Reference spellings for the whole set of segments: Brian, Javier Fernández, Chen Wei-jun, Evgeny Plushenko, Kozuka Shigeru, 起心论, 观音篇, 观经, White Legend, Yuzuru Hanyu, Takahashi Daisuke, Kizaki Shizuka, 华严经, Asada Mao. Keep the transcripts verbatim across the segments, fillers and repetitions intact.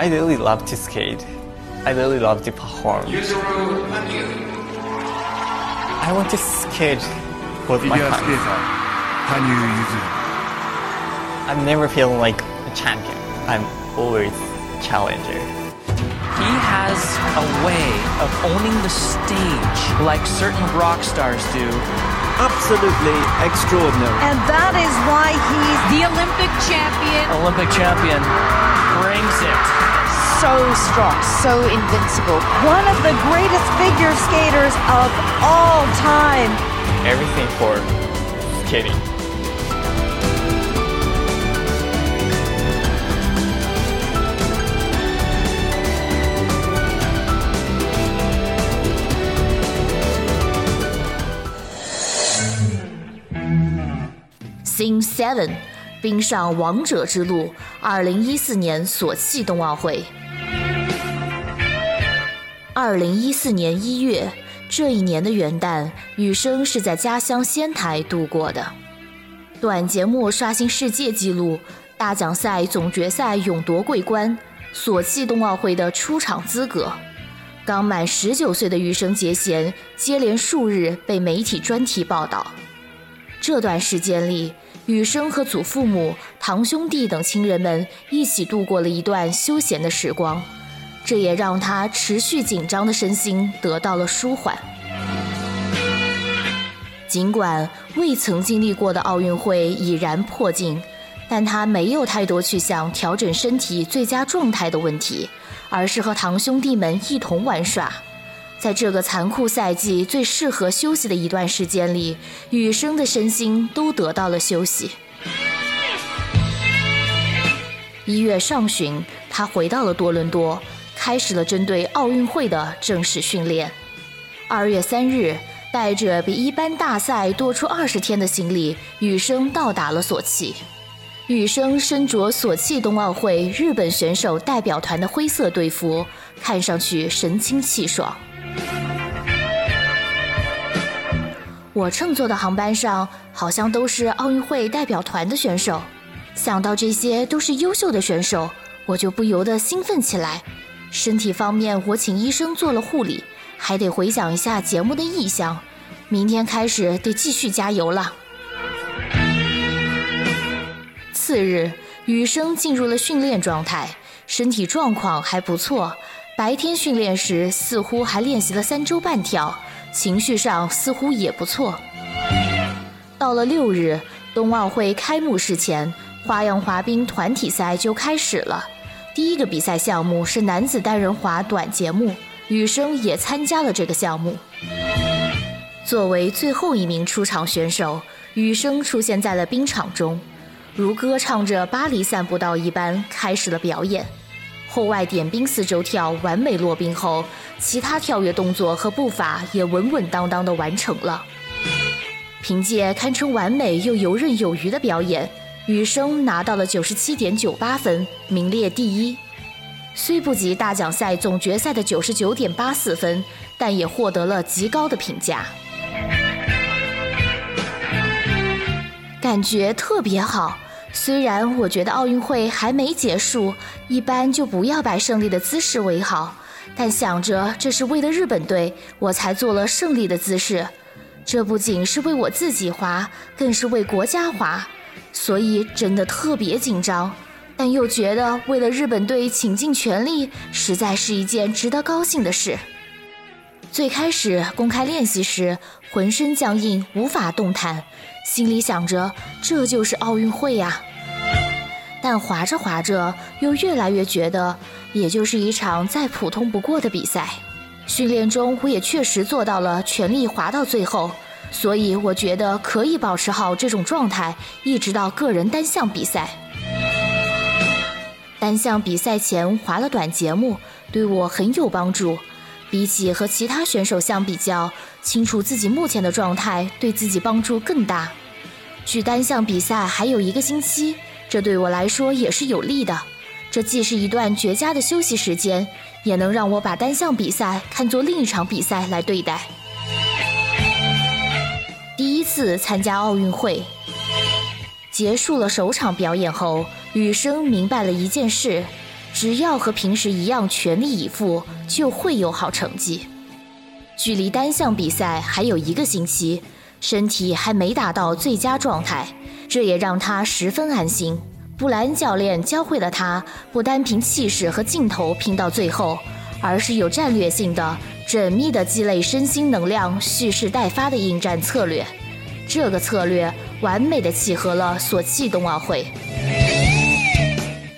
I really love to skate. I really love to perform. Yuzuru Hanyu. I want to skate with my hands. Hanyu Yuzuru. I'm never feeling like a champion. I'm always a challenger. He has a way of owning the stage like certain rock stars do. Absolutely extraordinary. And that is why he's the Olympic champion. Olympic champion brings it. So strong, so invincible. One of the greatest figure skaters of all time. Everything for skating. Sing Seven， 冰上王者之路，二零一四年索契冬奥会。二零一四年一月，这一年的元旦，雨生是在家乡仙台度过的。短节目刷新世界纪录，大奖赛总决赛勇夺桂冠，索契冬奥会的出场资格。刚满十九岁的雨生结弦，接连数日被媒体专题报道。这段时间里，雨生和祖父母、堂兄弟等亲人们一起度过了一段休闲的时光，这也让他持续紧张的身心得到了舒缓。尽管未曾经历过的奥运会已然迫近，但他没有太多去想调整身体最佳状态的问题，而是和堂兄弟们一同玩耍。在这个残酷赛季最适合休息的一段时间里，雨生的身心都得到了休息。一月上旬，他回到了多伦多，开始了针对奥运会的正式训练。二月三日，带着比一般大赛多出二十天的行李，雨生到达了索契。雨生身着索契冬奥会日本选手代表团的灰色队服，看上去神清气爽。我乘坐的航班上好像都是奥运会代表团的选手，想到这些都是优秀的选手，我就不由得兴奋起来。身体方面我请医生做了护理，还得回想一下节目的意向，明天开始得继续加油了。次日，雨生进入了训练状态，身体状况还不错，白天训练时似乎还练习了三周半跳，情绪上似乎也不错。到了六日，冬奥会开幕式前，花样滑冰团体赛就开始了。第一个比赛项目是男子单人滑短节目，雨生也参加了这个项目。作为最后一名出场选手，雨生出现在了冰场中，如歌唱着巴黎散步道一般开始了表演。后外点冰四周跳完美落冰后，其他跳跃动作和步伐也稳稳当当地完成了。凭借堪称完美又游刃有余的表演，雨生拿到了 九十七点九八 分，名列第一。虽不及大奖赛总决赛的 九十九点八四 分，但也获得了极高的评价。感觉特别好，虽然我觉得奥运会还没结束，一般就不要摆胜利的姿势为好，但想着这是为了日本队，我才做了胜利的姿势。这不仅是为我自己滑，更是为国家滑，所以真的特别紧张，但又觉得为了日本队倾尽全力，实在是一件值得高兴的事。最开始公开练习时，浑身僵硬，无法动弹，心里想着这就是奥运会呀、啊、但滑着滑着又越来越觉得也就是一场再普通不过的比赛。训练中我也确实做到了全力滑到最后，所以我觉得可以保持好这种状态，一直到个人单项比赛。单项比赛前滑了短节目对我很有帮助，比起和其他选手相比较，清楚自己目前的状态对自己帮助更大。距单项比赛还有一个星期，这对我来说也是有利的，这既是一段绝佳的休息时间，也能让我把单项比赛看作另一场比赛来对待。第一次参加奥运会，结束了首场表演后，雨生明白了一件事，只要和平时一样全力以赴，就会有好成绩。距离单项比赛还有一个星期，身体还没达到最佳状态，这也让他十分安心。布莱恩教练教会了他，不单凭气势和劲头拼到最后，而是有战略性的、缜密的积累身心能量、蓄势待发的应战策略。这个策略完美的契合了索契冬奥会。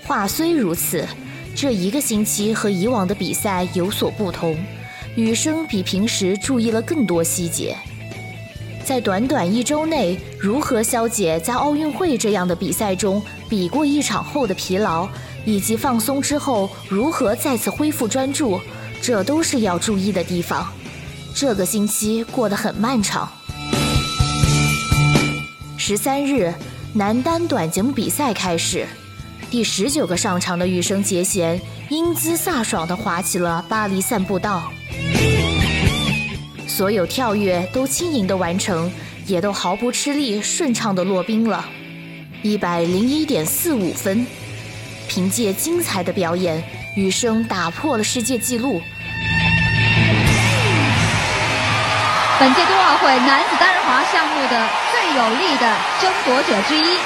话虽如此，这一个星期和以往的比赛有所不同，女生比平时注意了更多细节。在短短一周内，如何消解在奥运会这样的比赛中比过一场后的疲劳，以及放松之后如何再次恢复专注，这都是要注意的地方。这个星期过得很漫长。十三日，男单短节目比赛开始，第十九个上场的羽生结弦英姿飒爽地滑起了巴黎散步道，所有跳跃都轻盈地完成，也都毫不吃力，顺畅地落冰了，一百零一点四五分。凭借精彩的表演，羽生打破了世界纪录。本届冬奥会男子单人滑项目的最有力的争夺者之一，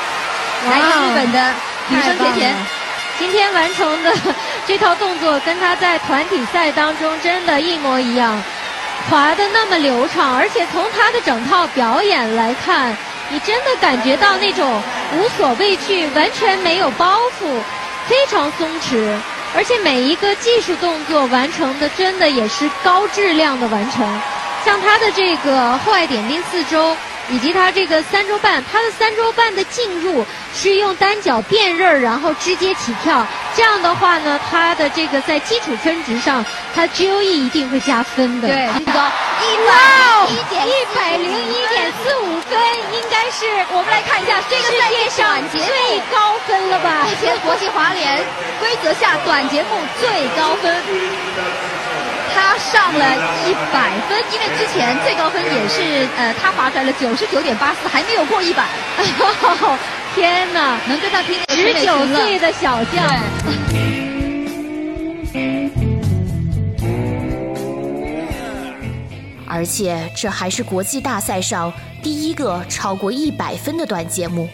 来自日本的羽生结弦，今天完成的这套动作跟他在团体赛当中真的一模一样，滑得那么流畅，而且从他的整套表演来看，你真的感觉到那种无所畏惧，完全没有包袱，非常松弛，而且每一个技术动作完成的真的也是高质量的完成。像他的这个后外点冰四周，以及他这个三周半，他的三周半的进入是用单脚变刃，然后直接起跳，这样的话呢，他的这个在基础分值上，他 G O E 一定会加分的。对，一百零一点四五分，应该是我们来看一下这个赛季上最高分了吧？目前国际滑联规则下短节目最高分。他上了一百分，因为之前最高分也是呃，他划出来了九十九点八四，还没有过一百。天哪，能跟他拼十九岁的小将。而且这还是国际大赛上第一个超过一百分的短节目。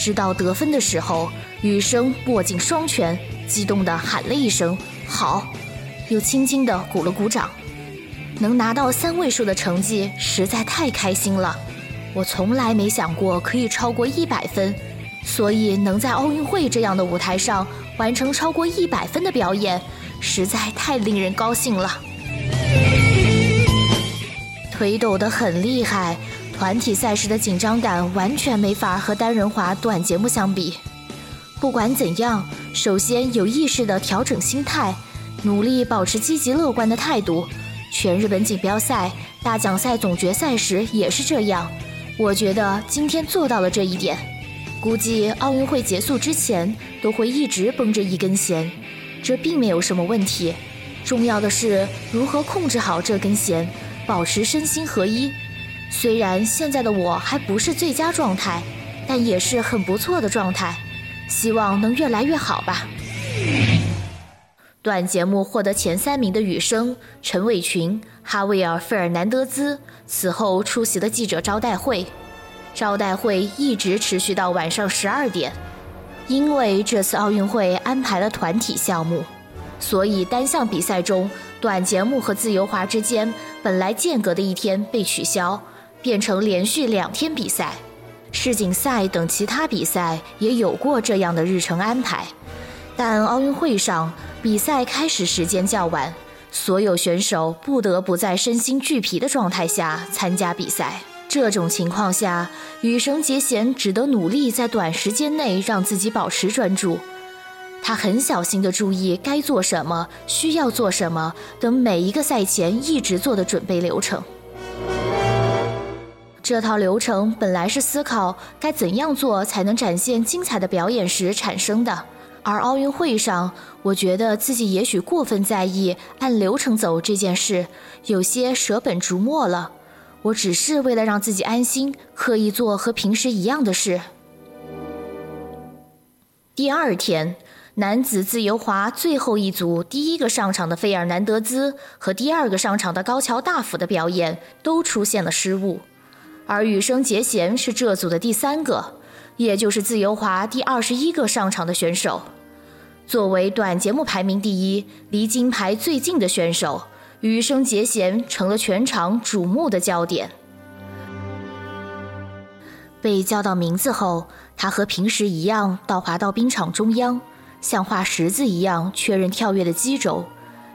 直到得分的时候，羽生握紧双拳，激动地喊了一声“好”。又轻轻地鼓了鼓掌，能拿到三位数的成绩实在太开心了。我从来没想过可以超过一百分，所以能在奥运会这样的舞台上完成超过一百分的表演，实在太令人高兴了。腿抖得很厉害，团体赛时的紧张感完全没法和单人滑短节目相比。不管怎样，首先有意识地调整心态。努力保持积极乐观的态度，全日本锦标赛、大奖赛总决赛时也是这样。我觉得今天做到了这一点，估计奥运会结束之前都会一直绷着一根弦，这并没有什么问题。重要的是如何控制好这根弦，保持身心合一。虽然现在的我还不是最佳状态，但也是很不错的状态，希望能越来越好吧。短节目获得前三名的羽生、陈伟群、哈维尔·费尔南德兹此后出席了记者招待会，招待会一直持续到晚上十二点。因为这次奥运会安排了团体项目，所以单项比赛中短节目和自由滑之间本来间隔的一天被取消，变成连续两天比赛。世锦赛等其他比赛也有过这样的日程安排，但奥运会上比赛开始时间较晚，所有选手不得不在身心俱疲的状态下参加比赛。这种情况下，羽生结弦只得努力在短时间内让自己保持专注。他很小心地注意该做什么、需要做什么等每一个赛前一直做的准备流程。这套流程本来是思考该怎样做才能展现精彩的表演时产生的。而奥运会上，我觉得自己也许过分在意按流程走这件事，有些舍本逐末了。我只是为了让自己安心，刻意做和平时一样的事。第二天，男子自由滑最后一组第一个上场的费尔南德兹和第二个上场的高桥大辅的表演都出现了失误，而羽生结弦是这组的第三个，也就是自由滑第二十一个上场的选手。作为短节目排名第一、离金牌最近的选手，羽生结弦成了全场瞩目的焦点。被叫到名字后，他和平时一样到滑道冰场中央，像画十字一样确认跳跃的基轴，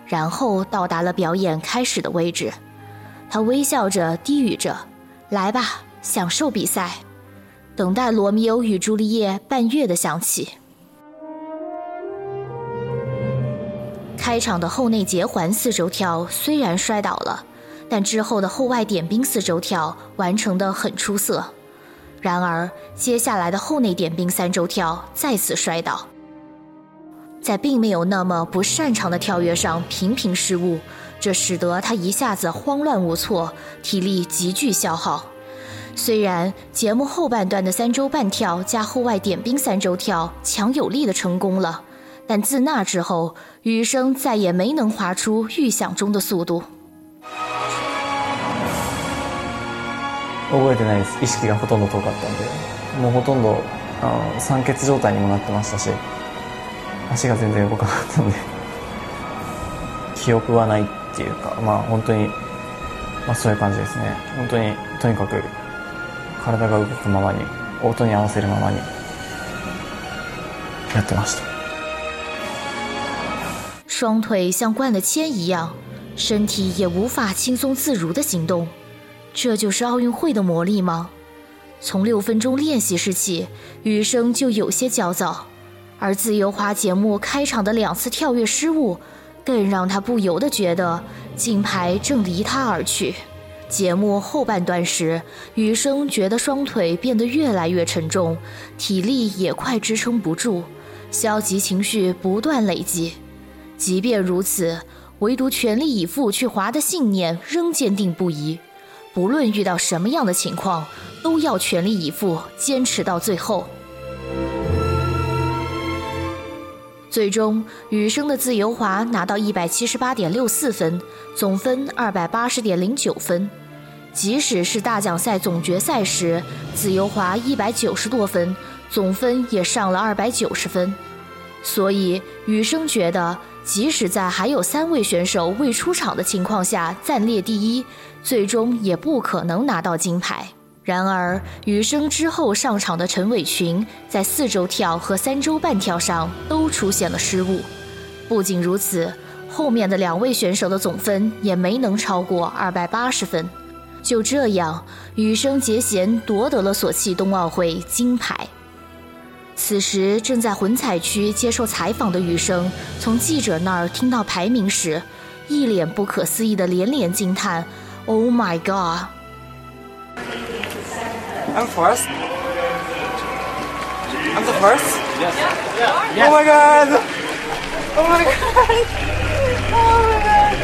然后到达了表演开始的位置。他微笑着低语着：“来吧，享受比赛。”等待罗密欧与朱丽叶半月的响起。开场的后内结环四周跳虽然摔倒了，但之后的后外点冰四周跳完成得很出色。然而接下来的后内点冰三周跳再次摔倒，在并没有那么不擅长的跳跃上频频失误，这使得他一下子慌乱无措，体力急剧消耗。虽然节目后半段的三周半跳加后外点冰三周跳强有力的成功了，但自那之后，羽生再也没能滑出预想中的速度。覚えてないです。意識がほとんど遠かったんで、もうほとんどあの酸欠状態にもなってましたし、足が全然動かなかったんで、記憶はないっていうか、まあ本当にまあそういう感じですね。本当にとにかく。体が動くままに、音に合わせるままにやってました。双腿像灌了铅一样，身体也无法轻松自如的行动。这就是奥运会的魔力吗？从六分钟练习时起，羽生就有些焦躁，而自由滑节目开场的两次跳跃失误，更让他不由得觉得金牌正离他而去。节目后半段时，羽生觉得双腿变得越来越沉重，体力也快支撑不住，消极情绪不断累积。即便如此，唯独全力以赴去滑的信念仍坚定不移，不论遇到什么样的情况，都要全力以赴，坚持到最后。最终，羽生的自由滑拿到 一百七十八点六四 分，总分 二百八十点零九 分。即使是大奖赛总决赛时，自由滑一百九十多分，总分也上了二百九十分。所以羽生觉得，即使在还有三位选手未出场的情况下暂列第一，最终也不可能拿到金牌。然而羽生之后上场的陈伟群在四周跳和三周半跳上都出现了失误。不仅如此，后面的两位选手的总分也没能超过二百八十分。就这样，羽生结弦夺得了索契冬奥会金牌。此时正在混采区接受采访的羽生，从记者那儿听到排名时，一脸不可思议的连连惊叹 Oh my god！ I'm first. I'm the first? Yes. Yes. Oh my god! Oh my god! Oh my god!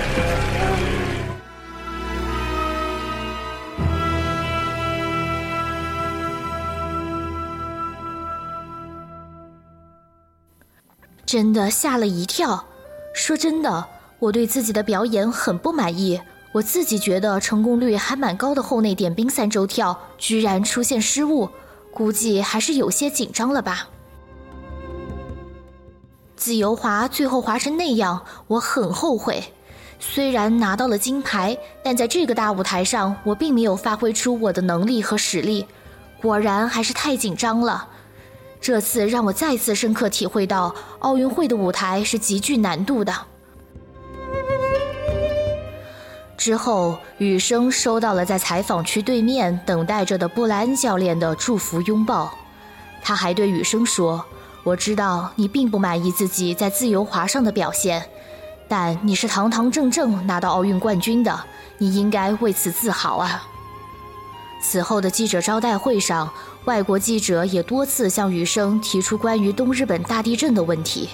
真的吓了一跳。说真的，我对自己的表演很不满意，我自己觉得成功率还蛮高的后内点冰三周跳居然出现失误，估计还是有些紧张了吧。自由滑最后滑成那样，我很后悔。虽然拿到了金牌，但在这个大舞台上我并没有发挥出我的能力和实力，果然还是太紧张了。这次让我再次深刻体会到，奥运会的舞台是极具难度的。之后，羽生收到了在采访区对面等待着的布莱恩教练的祝福拥抱。他还对羽生说：“我知道你并不满意自己在自由滑上的表现，但你是堂堂正正拿到奥运冠军的，你应该为此自豪啊。”此后的记者招待会上，外国记者也多次向羽生提出关于东日本大地震的问题。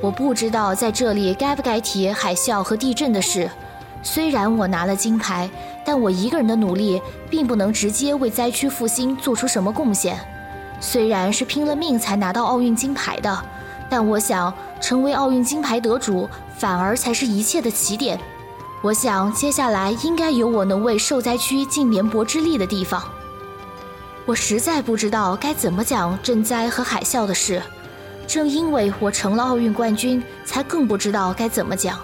我不知道在这里该不该提海啸和地震的事。虽然我拿了金牌，但我一个人的努力并不能直接为灾区复兴做出什么贡献。虽然是拼了命才拿到奥运金牌的，但我想，成为奥运金牌得主，反而才是一切的起点。我想，接下来应该有我能为受灾区尽绵薄之力的地方。我实在不知道该怎么讲赈灾和海啸的事，正因为我成了奥运冠军，才更不知道该怎么讲。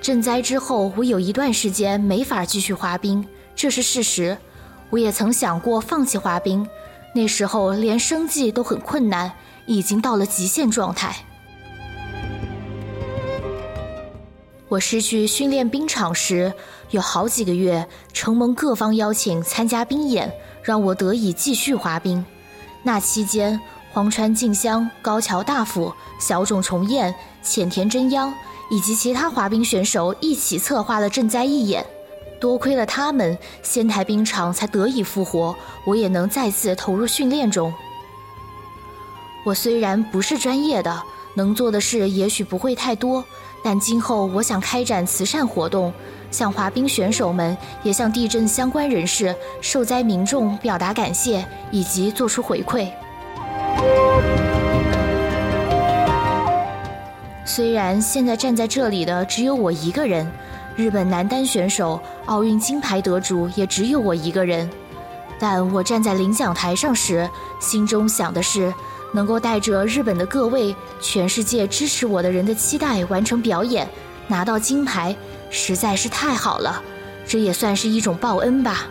赈灾之后，我有一段时间没法继续滑冰，这是事实。我也曾想过放弃滑冰，那时候连生计都很困难，已经到了极限状态。我失去训练冰场时，有好几个月，承蒙各方邀请参加冰演，让我得以继续滑冰。那期间，黄川静香、高桥大辅、小冢重彦、浅田真央以及其他滑冰选手一起策划了赈灾义演。多亏了他们，仙台冰场才得以复活，我也能再次投入训练中。我虽然不是专业的，能做的事也许不会太多，但今后我想开展慈善活动，向滑冰选手们，也向地震相关人士、受灾民众表达感谢，以及做出回馈。虽然现在站在这里的只有我一个人，日本男单选手、奥运金牌得主也只有我一个人，但我站在领奖台上时，心中想的是能够带着日本的各位、全世界支持我的人的期待完成表演，拿到金牌，实在是太好了，这也算是一种报恩吧。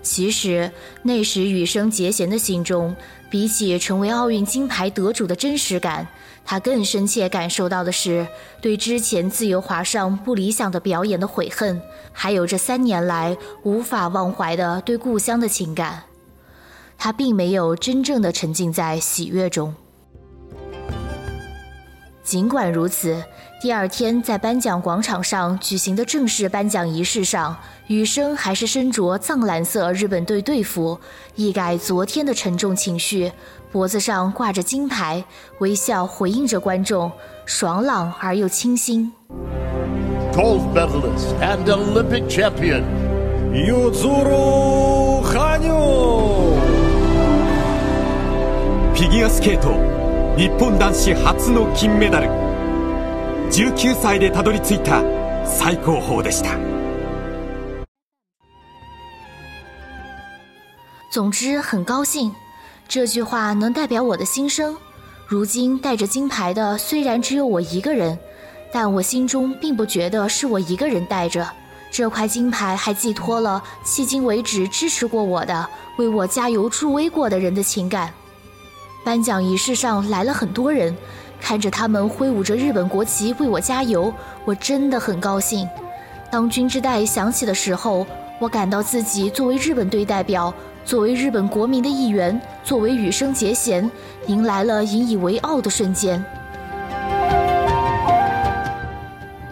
其实，那时羽生结弦的心中，比起成为奥运金牌得主的真实感，他更深切感受到的是对之前自由滑上不理想的表演的悔恨，还有这三年来无法忘怀的对故乡的情感。他并没有真正的沉浸在喜悦中。尽管如此，第二天在颁奖广场上举行的正式颁奖仪式上，羽生还是身着藏蓝色日本队队服，一改昨天的沉重情绪，脖子上挂着金牌，微笑回应着观众，爽朗而又清新。Gold medalist and Olympic champion Yuzuru Hanyu。フィギュアスケート。日本男子初の金メダル、十九歳でたどり着いた最高峰でした。总之很高兴，这句话能代表我的心声。如今带着金牌的虽然只有我一个人，但我心中并不觉得是我一个人带着。这块金牌还寄托了迄今为止支持过我的、为我加油助威过的人的情感。颁奖仪式上来了很多人，看着他们挥舞着日本国旗为我加油，我真的很高兴。当军之带响起的时候，我感到自己作为日本队代表，作为日本国民的一员，作为羽生结弦，迎来了引以为傲的瞬间。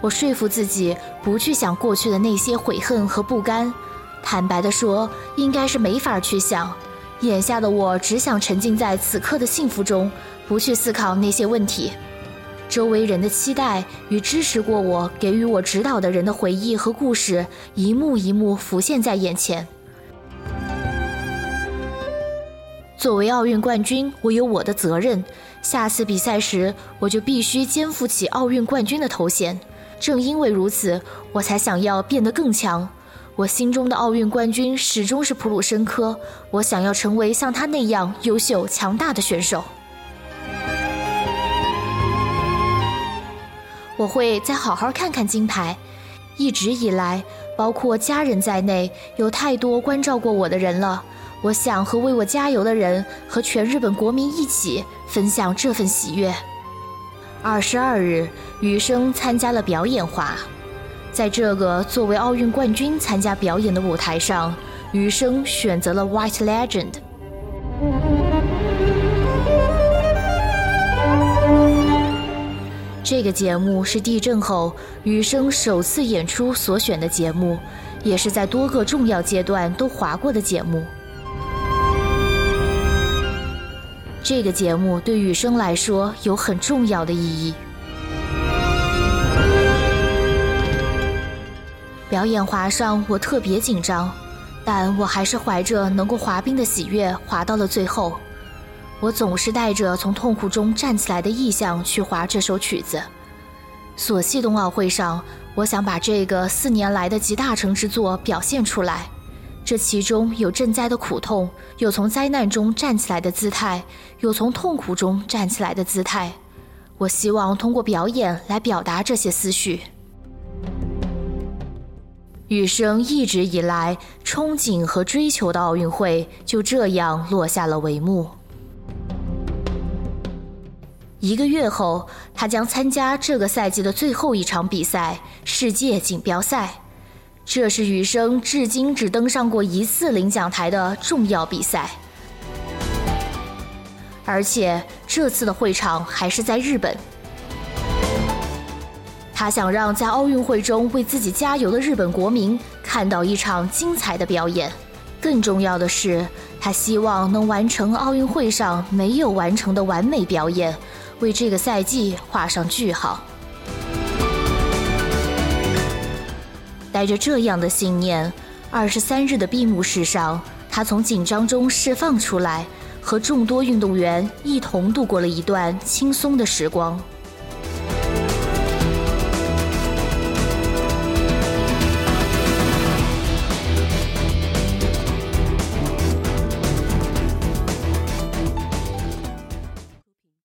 我说服自己不去想过去的那些悔恨和不甘，坦白地说，应该是没法去想。眼下的我只想沉浸在此刻的幸福中，不去思考那些问题。周围人的期待与支持过我、给予我指导的人的回忆和故事，一幕一幕浮现在眼前。作为奥运冠军，我有我的责任，下次比赛时，我就必须肩负起奥运冠军的头衔。正因为如此，我才想要变得更强。我心中的奥运冠军始终是普鲁申科，我想要成为像他那样优秀强大的选手。我会再好好看看金牌。一直以来，包括家人在内，有太多关照过我的人了，我想和为我加油的人和全日本国民一起分享这份喜悦。二十二日，羽生参加了表演滑。在这个作为奥运冠军参加表演的舞台上，羽生选择了 White Legend。 这个节目是地震后羽生首次演出所选的节目，也是在多个重要阶段都滑过的节目。这个节目对羽生来说有很重要的意义。表演滑上我特别紧张，但我还是怀着能够滑冰的喜悦滑到了最后。我总是带着从痛苦中站起来的意向去划这首曲子。索契冬奥会上，我想把这个四年来的集大成之作表现出来，这其中有赈灾的苦痛，有从灾难中站起来的姿态，有从痛苦中站起来的姿态。我希望通过表演来表达这些思绪。雨生一直以来憧憬和追求的奥运会就这样落下了帷幕。一个月后，他将参加这个赛季的最后一场比赛——世界锦标赛。这是羽生至今只登上过一次领奖台的重要比赛，而且这次的会场还是在日本。他想让在奥运会中为自己加油的日本国民看到一场精彩的表演。更重要的是，他希望能完成奥运会上没有完成的完美表演，为这个赛季画上句号。带着这样的信念，二十三日的闭幕式上，他从紧张中释放出来，和众多运动员一同度过了一段轻松的时光。